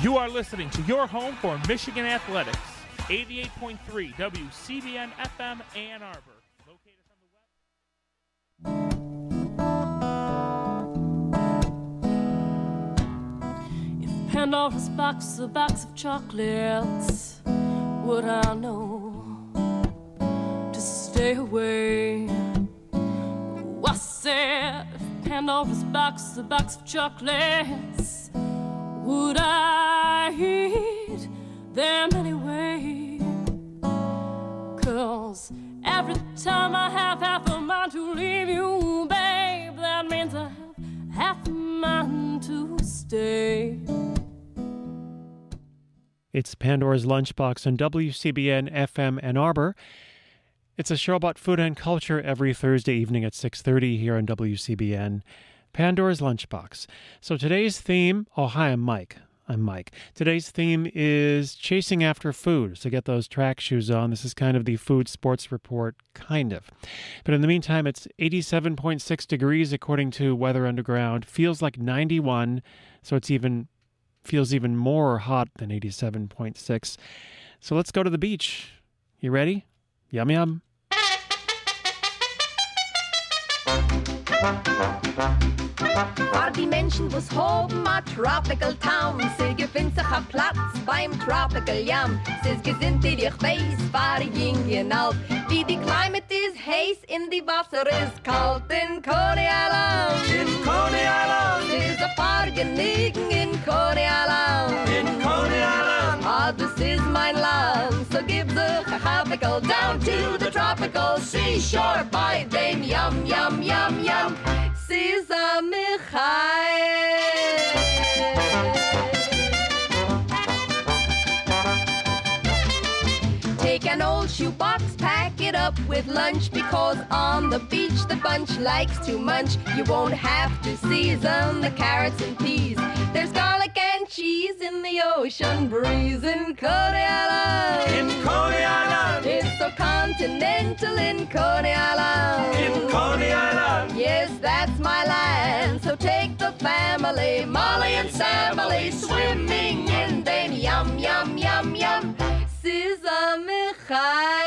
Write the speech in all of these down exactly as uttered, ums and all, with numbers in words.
You are listening to your home for Michigan Athletics, eighty-eight point three W C B N F M Ann Arbor. Located on the web. If Pandora's box is a box of chocolates, would I know to stay away? Oh, I said, if Pandora's box is a box of chocolates, would I eat them anyway? Cause every time I have half a mind to leave you, babe, that means I have half a mind to stay. It's Pandora's Lunchbox on W C B N F M Ann Arbor. It's a show about food and culture every Thursday evening at six thirty here on W C B N. Pandora's Lunchbox. So today's theme, oh, hi, I'm Mike. I'm Mike. Today's theme is chasing after food. So get those track shoes on. This is kind of the food sports report, kind of. But in the meantime, it's eighty-seven point six degrees according to Weather Underground. Feels like ninety-one, so it's even feels even more hot than eighty-seven point six. So let's go to the beach. You ready? Yum, yum. War die Menschen, wo's hoben a tropical town, sie gefindt sich a Platz beim tropical jam. Sie's gesinnt die dich weiß, war jing in alt, wie die climate is heiß, in die Wasser is kalt. In Coney Island, in Coney Island, sie's a paar geniegen in Coney Island, in Coney Island, ah, this is mein Land, so gib sich a tropical down to the tropical seashore, bei dem yum, yum, yum, yum. Cesar Michael. Take an old shoebox, pack it up with lunch, because on the beach the bunch likes to munch. You won't have to season the carrots and peas. There's garlic and cheese in the ocean breeze in Coney Island. In Coney Island, it's so continental in Coney Island. In Coney Island, yes, that's my land. So take the family, Molly and Samily, swimming in them yum yum yum yum. Cesar Michael.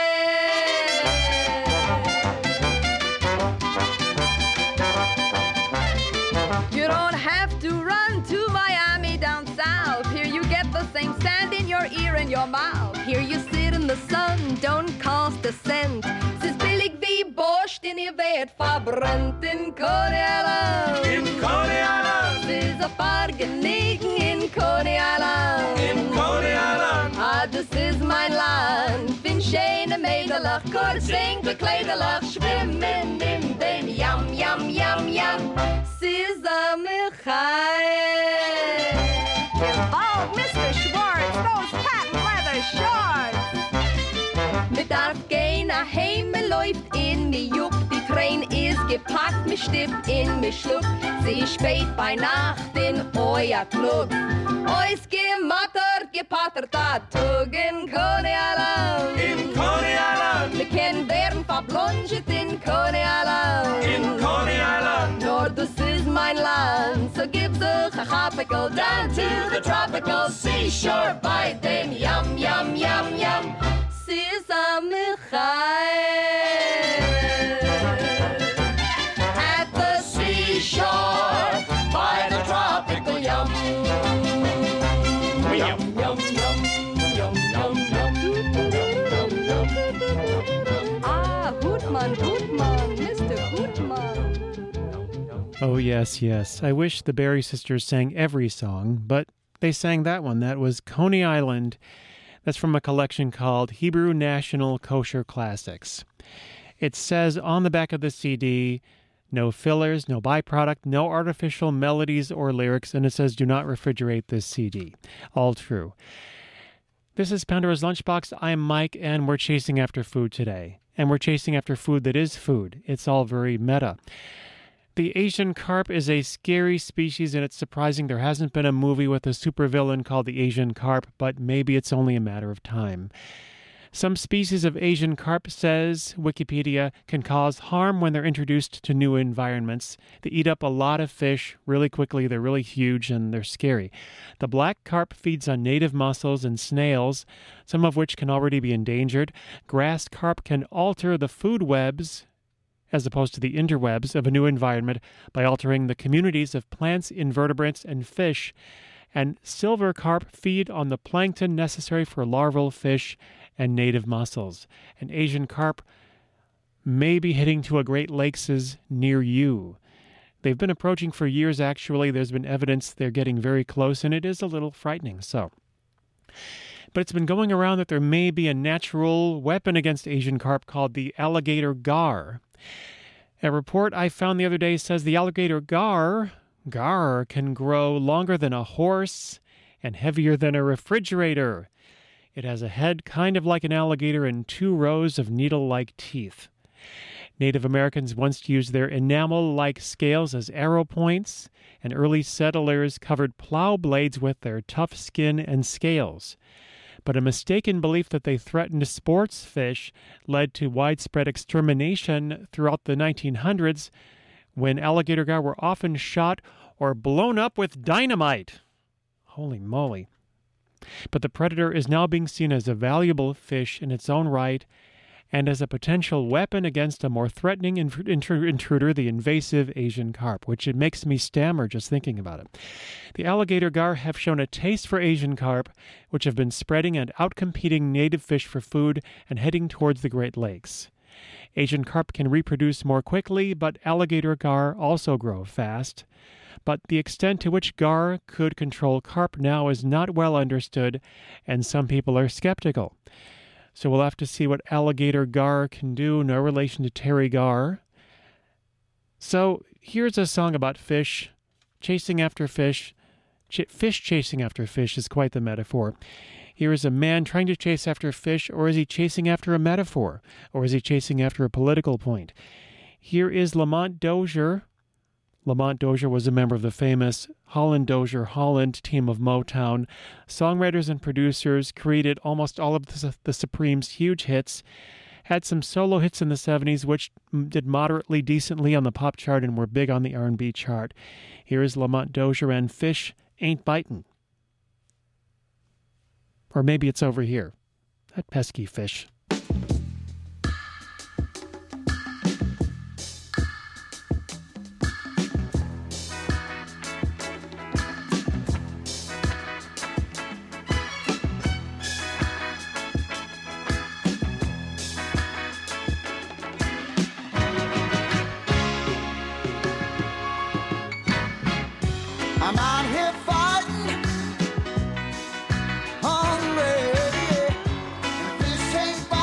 You don't have to run to Miami down south. Here you get the same sand in your ear and your mouth. Here you sit in the sun, don't cost a cent. Sis billig wie Borscht in ihr Bett verbrennt in Coney Island. In Coney Island, sis a paar geniegen in Coney Island. In Coney Island, ah, this is mein Land. Bin schöne Mädelach, kurz in Bekleidelach, schwimmen in den Yum, Yum, Yum, Yum. Cesar Michael. Oh, Mister Schwartz, those patent leather shorts. Mir darf keiner heim, mir läuft in mir Jupp. Die Träne ist gepackt, mir stippt in mir Schluck. Sie spät bei Nacht in euer Club. Ois gemattert, gepattert, hat Tug in Coney Island. In Coney Island. Wir kennen Bären verblonget in Coney Island. In Coney Island. Nur das ist mein Land. So gib sich a tropical down to the tropical seashore by dem yum, yum, yum, yum. Cesar Michael. At the seashore by the tropical yum. Yum, yum, yum, yum, yum, yum, yum, yum, yum. Ah, Gutmann, Gutmann, Mister Gutmann. Oh, yes, yes. I wish the Berry Sisters sang every song, but they sang that one. That was Coney Island. That's from a collection called Hebrew National Kosher Classics. It says on the back of the C D, no fillers, no byproduct, no artificial melodies or lyrics, and it says do not refrigerate this C D. All true. This is Pandora's Lunchbox. I'm Mike, and we're chasing after food today. And we're chasing after food that is food. It's all very meta. The Asian carp is a scary species, and it's surprising there hasn't been a movie with a supervillain called the Asian carp, but maybe it's only a matter of time. Some species of Asian carp, says Wikipedia, can cause harm when they're introduced to new environments. They eat up a lot of fish really quickly. They're really huge and they're scary. The black carp feeds on native mussels and snails, some of which can already be endangered. Grass carp can alter the food webs, as opposed to the interwebs, of a new environment by altering the communities of plants, invertebrates, and fish. And silver carp feed on the plankton necessary for larval fish and native mussels. An Asian carp may be heading to a Great Lakes near you. They've been approaching for years, actually. There's been evidence they're getting very close, and it is a little frightening. So, but it's been going around that there may be a natural weapon against Asian carp called the alligator gar. A report I found the other day says the alligator gar Gar can grow longer than a horse and heavier than a refrigerator. It has a head kind of like an alligator and two rows of needle-like teeth. Native Americans once used their enamel-like scales as arrow points, and early settlers covered plow blades with their tough skin and scales. But a mistaken belief that they threatened sports fish led to widespread extermination throughout the nineteen hundreds, when alligator gar were often shot or blown up with dynamite. Holy moly. But the predator is now being seen as a valuable fish in its own right and as a potential weapon against a more threatening intruder, the invasive Asian carp, which it makes me stammer just thinking about it. The alligator gar have shown a taste for Asian carp, which have been spreading and outcompeting native fish for food and heading towards the Great Lakes. Asian carp can reproduce more quickly, but alligator gar also grow fast. But the extent to which gar could control carp now is not well understood, and some people are skeptical. So we'll have to see what alligator gar can do, no relation to Terry Gar. So here's a song about fish, chasing after fish. Ch- fish chasing after fish is quite the metaphor. Here is a man trying to chase after fish, or is he chasing after a metaphor? Or is he chasing after a political point? Here is Lamont Dozier. Lamont Dozier was a member of the famous Holland-Dozier-Holland team of Motown. Songwriters and producers, created almost all of the, the Supremes' huge hits, had some solo hits in the seventies, which did moderately decently on the pop chart and were big on the R and B chart. Here is Lamont Dozier and Fish Ain't Bitin'. Or maybe it's over here. That pesky fish. Fighting on the radio, and fish ain't fighting.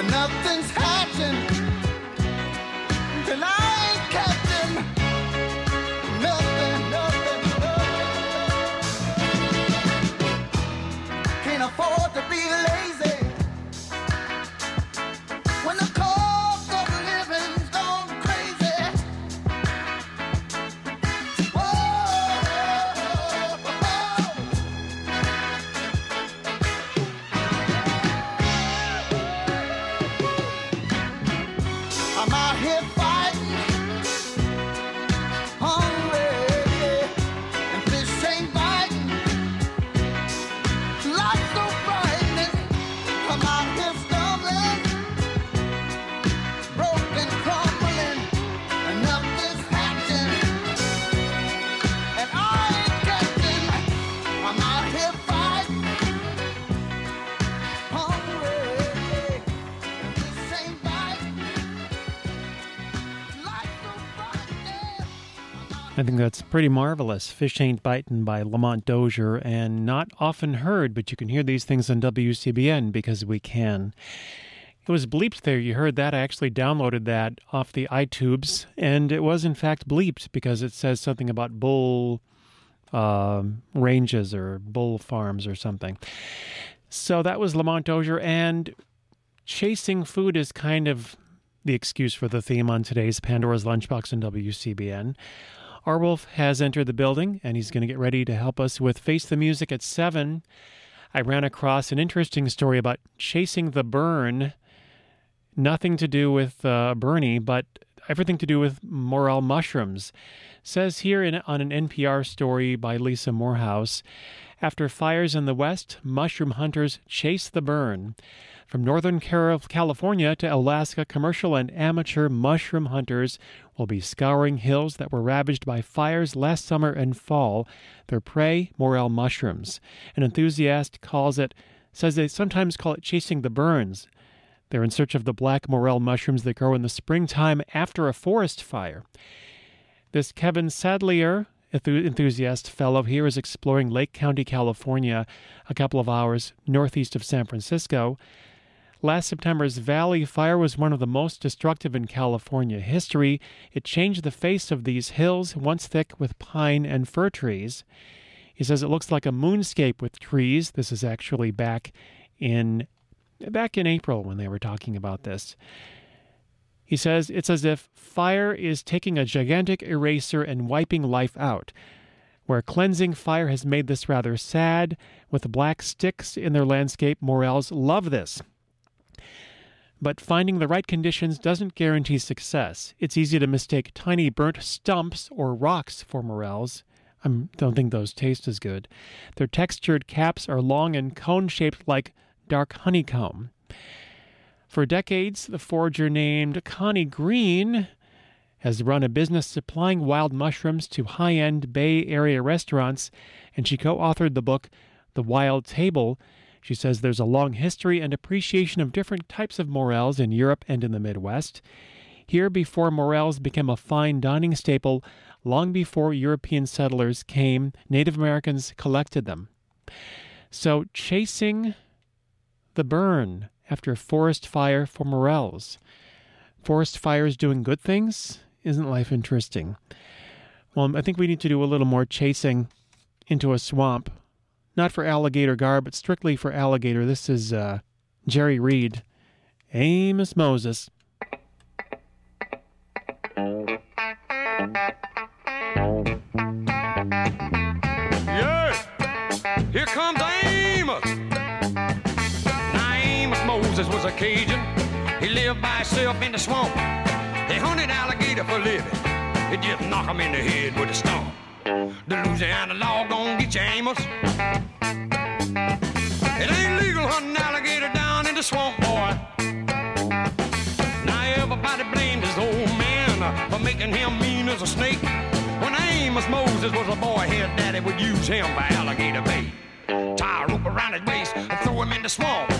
and nothing's hatching, and I ain't catching nothing, nothing, nothing. Can't afford to be lazy when the cost of living's gone crazy. Whoa, whoa, whoa. I'm out here fighting, hungry, and fish ain't biting. Life's so frightening. I'm out here stumbling, broken, crumbling, and nothing's happening. And I ain't catching. I'm out here fighting, hungry, and this ain't biting. Life's so frightening. I think that's pretty marvelous. Fish Ain't Bitin' by Lamont Dozier, and not often heard, but you can hear these things on W C B N because we can. It was bleeped there. You heard that. I actually downloaded that off the iTubes, and it was in fact bleeped because it says something about bull um ranges or bull farms or something. So that was Lamont Dozier, and chasing food is kind of the excuse for the theme on today's Pandora's Lunchbox on W C B N. Arwulf has entered the building, and he's going to get ready to help us with Face the Music at seven. I ran across an interesting story about chasing the burn. Nothing to do with uh, Bernie, but everything to do with morel mushrooms. Says here in, on an N P R story by Lisa Morehouse, after fires in the West, mushroom hunters chase the burn. From northern Car- California to Alaska, commercial and amateur mushroom hunters will be scouring hills that were ravaged by fires last summer and fall. Their prey, morel mushrooms. An enthusiast calls it, says they sometimes call it chasing the burns. They're in search of the black morel mushrooms that grow in the springtime after a forest fire. This Kevin Sadlier enthusiast fellow here is exploring Lake County, California, a couple of hours northeast of San Francisco. Last September's Valley Fire was one of the most destructive in California history. It changed the face of these hills, once thick with pine and fir trees. He says it looks like a moonscape with trees. This is actually back in back in April when they were talking about this. He says it's as if fire is taking a gigantic eraser and wiping life out. Where cleansing fire has made this rather sad, with black sticks in their landscape, morels love this. But finding the right conditions doesn't guarantee success. It's easy to mistake tiny burnt stumps or rocks for morels. I don't think those taste as good. Their textured caps are long and cone-shaped like dark honeycomb. For decades, the forager named Connie Green has run a business supplying wild mushrooms to high-end Bay Area restaurants, and she co-authored the book The Wild Table. She says there's a long history and appreciation of different types of morels in Europe and in the Midwest. Here, before morels became a fine dining staple, long before European settlers came, Native Americans collected them. So, chasing the burn after a forest fire for morels. Forest fires doing good things? Isn't life interesting? Well, I think we need to do a little more chasing into a swamp. Not for alligator gar, but strictly for alligator. This is uh, Jerry Reed, Amos Moses. Yes! Here comes Amos! Moses was a Cajun. He lived by himself in the swamp. They hunted alligator for a living. They just knock him in the head with a stomp. The Louisiana law gon' get you, Amos. It ain't legal hunting alligator down in the swamp, boy. Now everybody blames his old man for making him mean as a snake. When Amos Moses was a boy, his daddy would use him for alligator bait. Tie a rope around his waist and throw him in the swamp.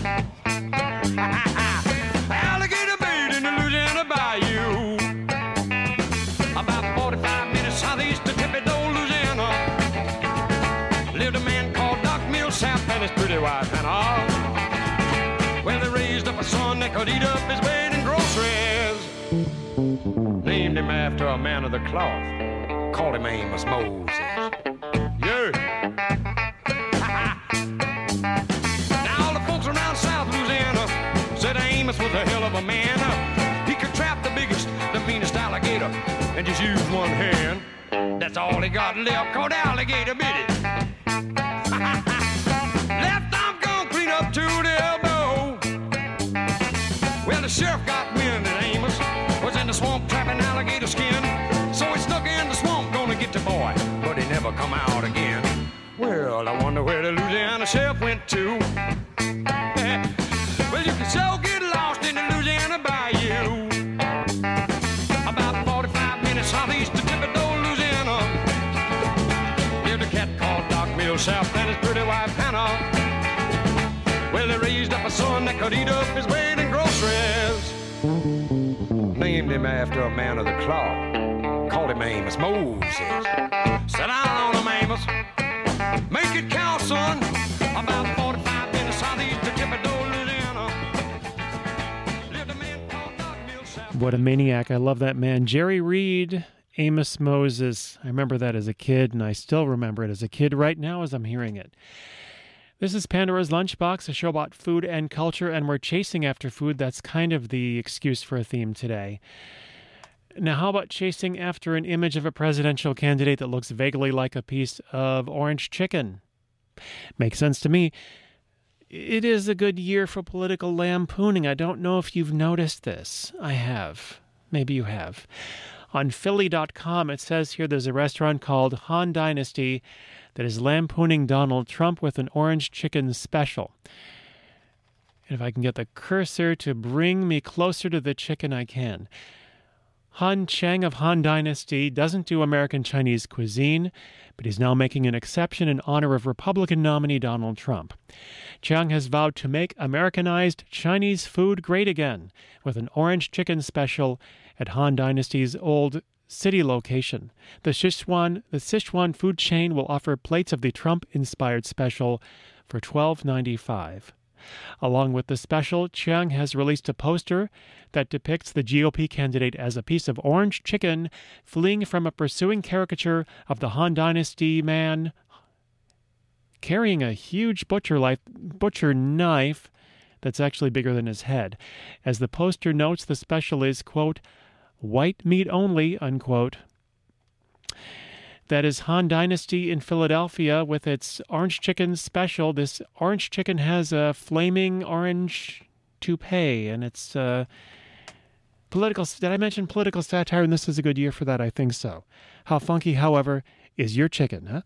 Alligator bait in the Louisiana bayou. About forty-five minutes southeast of Thibodaux, Louisiana, lived a man called Doc Millsap and his pretty wife, Hannah. Well, they raised up a son could eat up his weight in groceries. Named him after a man of the cloth. Called him Amos Moses. Yeah. Now all the folks around South Louisiana said Amos was a hell of a man. He could trap the biggest, the meanest alligator and just use one hand. That's all he got left, called alligator bit it. Left arm gone clean up to the elbow. Well, the sheriff got wind that Amos was in the swamp trapping alligator skin. So he snuck in the swamp, gonna get the boy, but he never come out again. Well, I wonder where the Louisiana sheriff went to. Well, you can so get lost in the Louisiana bayou. About forty-five minutes southeast of Thibodaux, Louisiana. Here's a cat called Doc Millsap and his pretty wife Hannah. Well, they raised up a son that could eat up his weight in groceries. Named him after a man of the cloth. Called him Amos Moses. Sit down on him, Amos. Make it count, son. About forty-five minutes southeast of Thibodaux, Louisiana. Lived a man called Doc Millsap. What a maniac. I love that man. Jerry Reed, Amos Moses. I remember that as a kid, and I still remember it as a kid right now as I'm hearing it. This is Pandora's Lunchbox, a show about food and culture, and we're chasing after food. That's kind of the excuse for a theme today. Now, how about chasing after an image of a presidential candidate that looks vaguely like a piece of orange chicken? Makes sense to me. It is a good year for political lampooning. I don't know if you've noticed this. I have. Maybe you have. On Philly dot com, it says here there's a restaurant called Han Dynasty that is lampooning Donald Trump with an orange chicken special. And if I can get the cursor to bring me closer to the chicken, I can. Han Cheng of Han Dynasty doesn't do American Chinese cuisine, but he's now making an exception in honor of Republican nominee Donald Trump. Cheng has vowed to make Americanized Chinese food great again with an orange chicken special at Han Dynasty's old city location. The Sichuan, the Sichuan food chain will offer plates of the Trump-inspired special for twelve dollars and ninety-five cents. Along with the special, Chiang has released a poster that depicts the G O P candidate as a piece of orange chicken fleeing from a pursuing caricature of the Han Dynasty man carrying a huge butcher, life, butcher knife that's actually bigger than his head. As the poster notes, the special is, quote, white meat only, unquote. That is Han Dynasty in Philadelphia with its orange chicken special. This orange chicken has a flaming orange toupee, and it's uh, political. Did I mention political satire? And this is a good year for that. I think so. How funky, however, is your chicken, huh?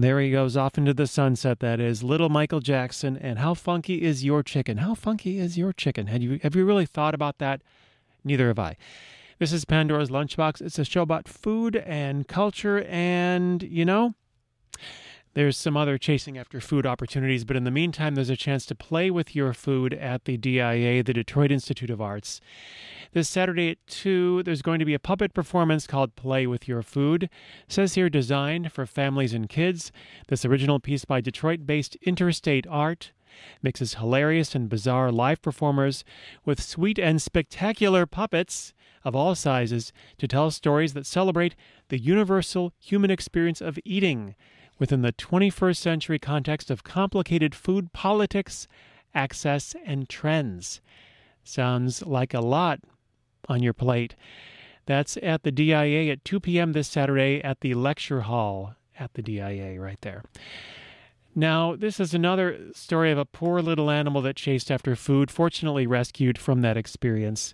There he goes off into the sunset, that is. Little Michael Jackson, and How Funky Is Your Chicken? How funky is your chicken? Have you, have you really thought about that? Neither have I. This is Pandora's Lunchbox. It's a show about food and culture and, you know, there's some other chasing after food opportunities. But in the meantime, there's a chance to play with your food at the D I A, the Detroit Institute of Arts. This Saturday at two, there's going to be a puppet performance called Play With Your Food. It says here, designed for families and kids. This original piece by Detroit-based Interstate Art mixes hilarious and bizarre live performers with sweet and spectacular puppets of all sizes to tell stories that celebrate the universal human experience of eating within the twenty-first century context of complicated food politics, access, and trends. Sounds like a lot on your plate. That's at the D I A at two p m this Saturday at the lecture hall at the D I A right there. Now, this is another story of a poor little animal that chased after food, fortunately rescued from that experience.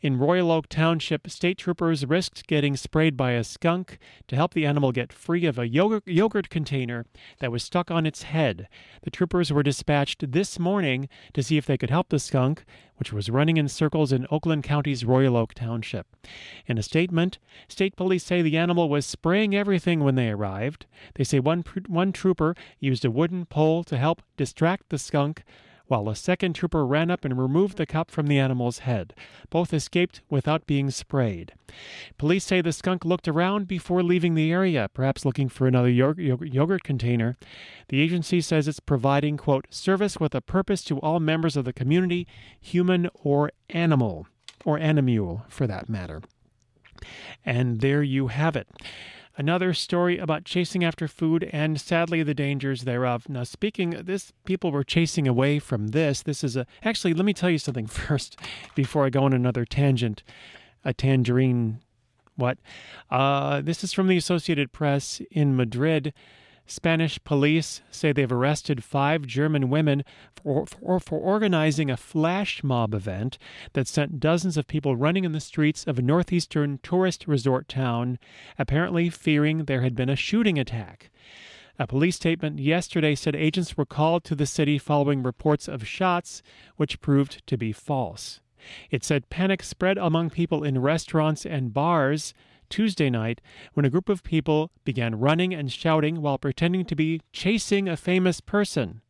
In Royal Oak Township, state troopers risked getting sprayed by a skunk to help the animal get free of a yogurt, yogurt container that was stuck on its head. The troopers were dispatched this morning to see if they could help the skunk, which was running in circles in Oakland County's Royal Oak Township. In a statement, state police say the animal was spraying everything when they arrived. They say one, one trooper used a wooden pole to help distract the skunk, while a second trooper ran up and removed the cup from the animal's head. Both escaped without being sprayed. Police say the skunk looked around before leaving the area, perhaps looking for another yogurt container. The agency says it's providing, quote, service with a purpose to all members of the community, human or animal, or animule for that matter. And there you have it. Another story about chasing after food and, sadly, the dangers thereof. Now, speaking of this, people were chasing away from this. This is a... Actually, let me tell you something first before I go on another tangent. A tangerine... What? Uh, this is from the Associated Press in Madrid. Spanish police say they've arrested five German women for, for, for organizing a flash mob event that sent dozens of people running in the streets of a northeastern tourist resort town, apparently fearing there had been a shooting attack. A police statement yesterday said agents were called to the city following reports of shots, which proved to be false. It said panic spread among people in restaurants and bars Tuesday night when a group of people began running and shouting while pretending to be chasing a famous person.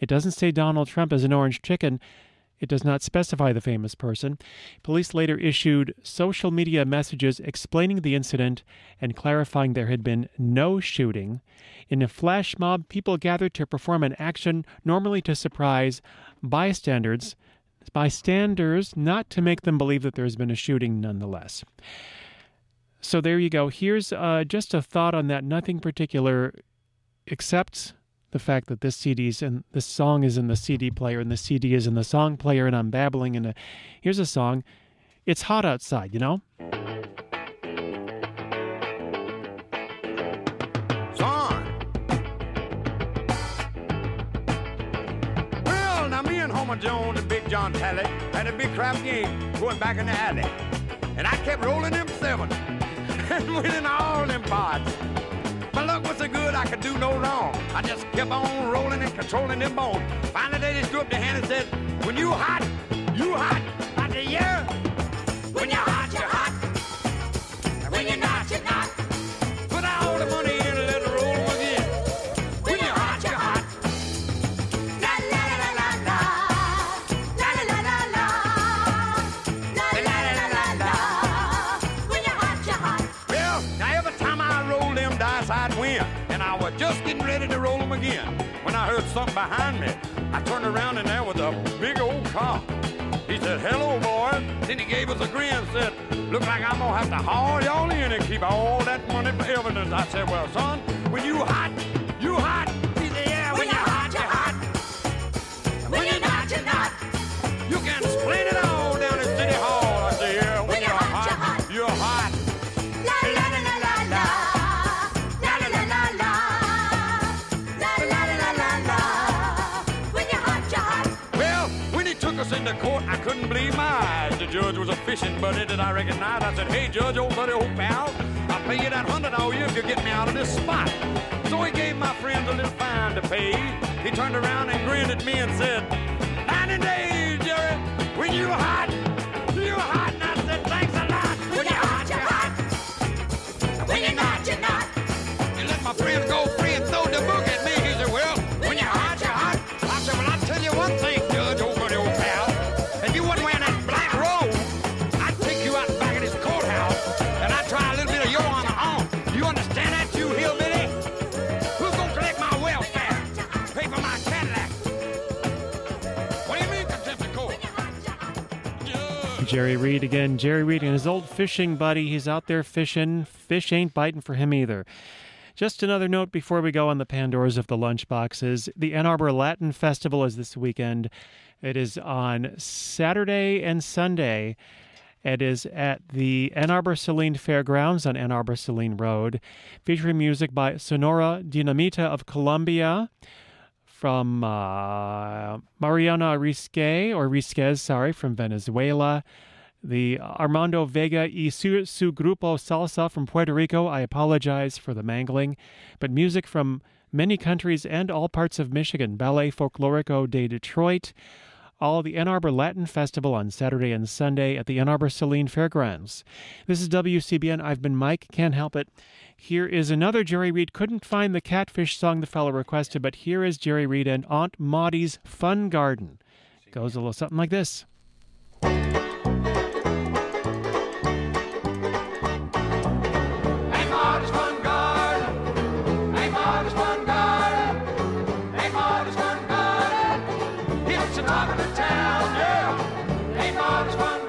It doesn't say Donald Trump is an orange chicken. It does not specify the famous person. Police later issued social media messages explaining the incident and clarifying there had been no shooting. In a flash mob, people gathered to perform an action normally to surprise bystanders, bystanders not to make them believe that there has been a shooting nonetheless. So there you go. Here's uh, just a thought on that. Nothing particular except the fact that this C D's and this song is in the C D player and the C D is in the song player and I'm babbling in a... Here's a song. It's hot outside, you know? It's on! Well, now me and Homer Jones and Big John Talley had a big crap game going back in the alley. And I kept rolling them seven. And winning all them pots. My luck was so good I could do no wrong. I just kept on rolling and controlling them bones. Finally they just threw up their hand and said, when you hot, you hot. I said, yeah. When you're hot, you're hot. And when you're not, you're not. Put all the money in and let it roll again. When you're hot, you're hot. La la la la la. La la la la la. La la la la la. When you're hot, you're hot. Now every time I rolled them dice, I'd win. And I was just getting ready to roll them again when I heard something behind me. I turned around and there was a big old cop. He said, hello, boys. Then he gave us a grin and said, look like I'm going to have to haul y'all in and keep all that money for evidence. I said, well, son, when you hot, you hot. He said, yeah, when, when you're hot, you're hot. And when, when you're not, you're not. You can split it all down at City Hall. I said, yeah, when, when you're, you're hot, hot, you're hot. You're hot. In the court, I couldn't believe my eyes. The judge was a fishing buddy that I recognized. I said, hey, judge, old buddy, old pal, I'll pay you that hundred all year if you get me out of this spot. So he gave pay. He turned around and grinned at me and said, ninety days, Jerry, when you hot, you hot. And I said, thanks a lot. When, when you're hot, you're hot. hot. When you're not, you're not. And let my friend go free and throw the book at me. He said, well, when, when you're hot, you're hot. I said, well, I'll tell you one thing, Judge, over the old pal. If you wasn't wearing that black robe, I'd take you out back of this courthouse, and I'd try a little bit of your on the arm. You understand that, you hillbilly? Jerry Reed again. Jerry Reed and his old fishing buddy. He's out there fishing. Fish ain't biting for him either. Just another note before we go on the Pandoras of the Lunchboxes. The Ann Arbor Latin Festival is this weekend. It is on Saturday and Sunday. It is at the Ann Arbor Saline Fairgrounds on Ann Arbor Saline Road, featuring music by Sonora Dinamita of Colombia, from uh, Mariana Risque, or Risquez, sorry, from Venezuela. The Armando Vega y su, su Grupo Salsa from Puerto Rico. I apologize for the mangling, but music from many countries and all parts of Michigan. Ballet Folklorico de Detroit. All the Ann Arbor Latin Festival on Saturday and Sunday at the Ann Arbor Saline Fairgrounds. This is W C B N. I've been Mike. Can't help it. Here is another Jerry Reed. Couldn't find the catfish song the fellow requested, but here is Jerry Reed and Aunt Maudie's Fun Garden. Goes a little something like this. Aunt Maudie's Fun Garden. Aunt Maudie's Fun Garden. Aunt Maudie's Fun Garden. It's the talk of the town, yeah. Aunt Maudie's Fun Garden.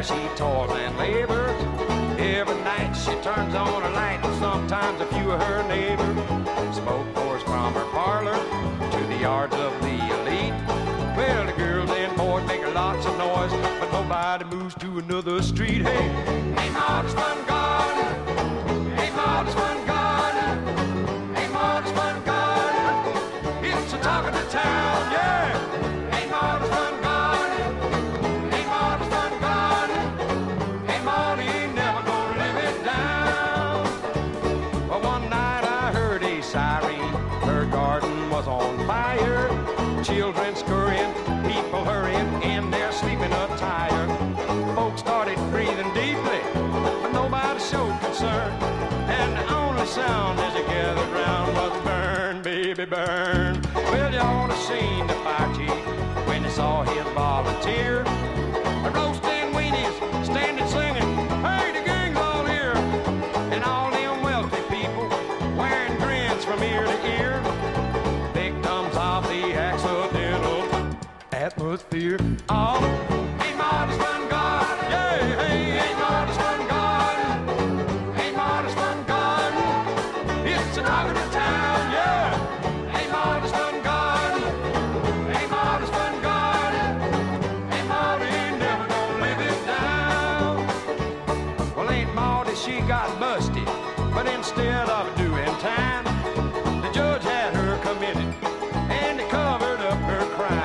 She toils and labors. Every night she turns on her light, and sometimes a few of her neighbors. Smoke pours from her parlor to the yards of the elite. Well, the girls and boys make lots of noise, but nobody moves to another street. Hey, hey, Maudie's Fun Garden. Hey, Maudie's Fun Garden. Hey, Maudie's Fun Garden. It's the talk of the town, yeah. Hey, Maudie's Fun Garden. Children scurrying, people hurrying in their sleeping attire. Folks started breathing deeply, but nobody showed concern. And the only sound as they gathered round was burn, baby, burn. Well, you ought to seen the fire chief when they saw his volunteer. A roasting weenies, standing singing, hey, the gang's all here. And all them wealthy people wearing grins from ear to ear. Atmosphere. All hey, Maudie's Fun Garden. Yeah, hey, hey, Maudie's Fun Garden. Hey, Maudie's Fun Garden. It's the talk of the town, yeah. Hey, Maudie's Fun Garden. Hey, Maudie's Fun Garden. Hey, Maudie never gonna live it down. Well, ain't Maudie, she got busted, but instead of doing time, the judge had her committed, and they covered up her crime.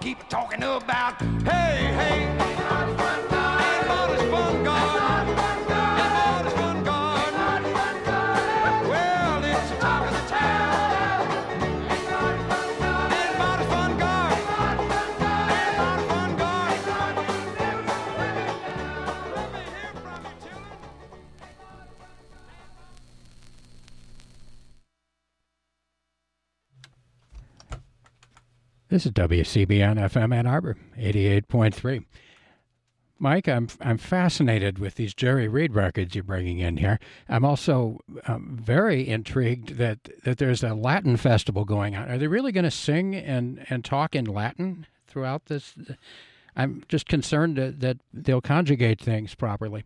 Keep talking about, hey, hey, hey, Maudie's Fun Garden, hey, Maudie's Fun Garden, hey, Maudie's Fun Garden, well, it's the talk of the town, hey, Maudie's Fun Garden, hey, Maudie's Fun Garden. This is W C B N F M Ann Arbor, eighty-eight point three. Mike, I'm I'm fascinated with these Jerry Reed records you're bringing in here. I'm also um, very intrigued that, that there's a Latin festival going on. Are they really going to sing and, and talk in Latin throughout this? I'm just concerned that, that they'll conjugate things properly.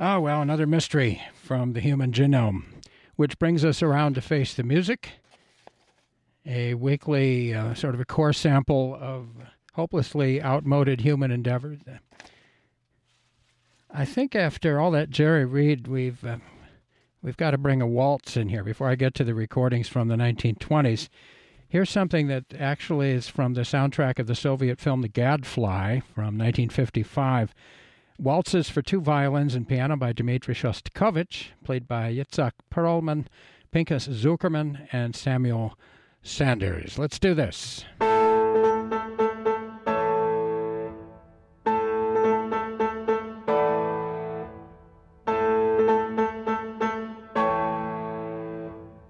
Oh, well, another mystery from the human genome, which brings us around to Face the Music. A weekly uh, sort of a core sample of hopelessly outmoded human endeavors. I think after all that Jerry Reed, we've uh, We've got to bring a waltz in here before I get to the recordings from the nineteen twenties. Here's something that actually is from the soundtrack of the Soviet film The Gadfly from nineteen fifty-five. Waltzes for two violins and piano by Dmitri Shostakovich, played by Yitzhak Perelman, Pincus Zukerman, and Samuel Sanders. Let's do this.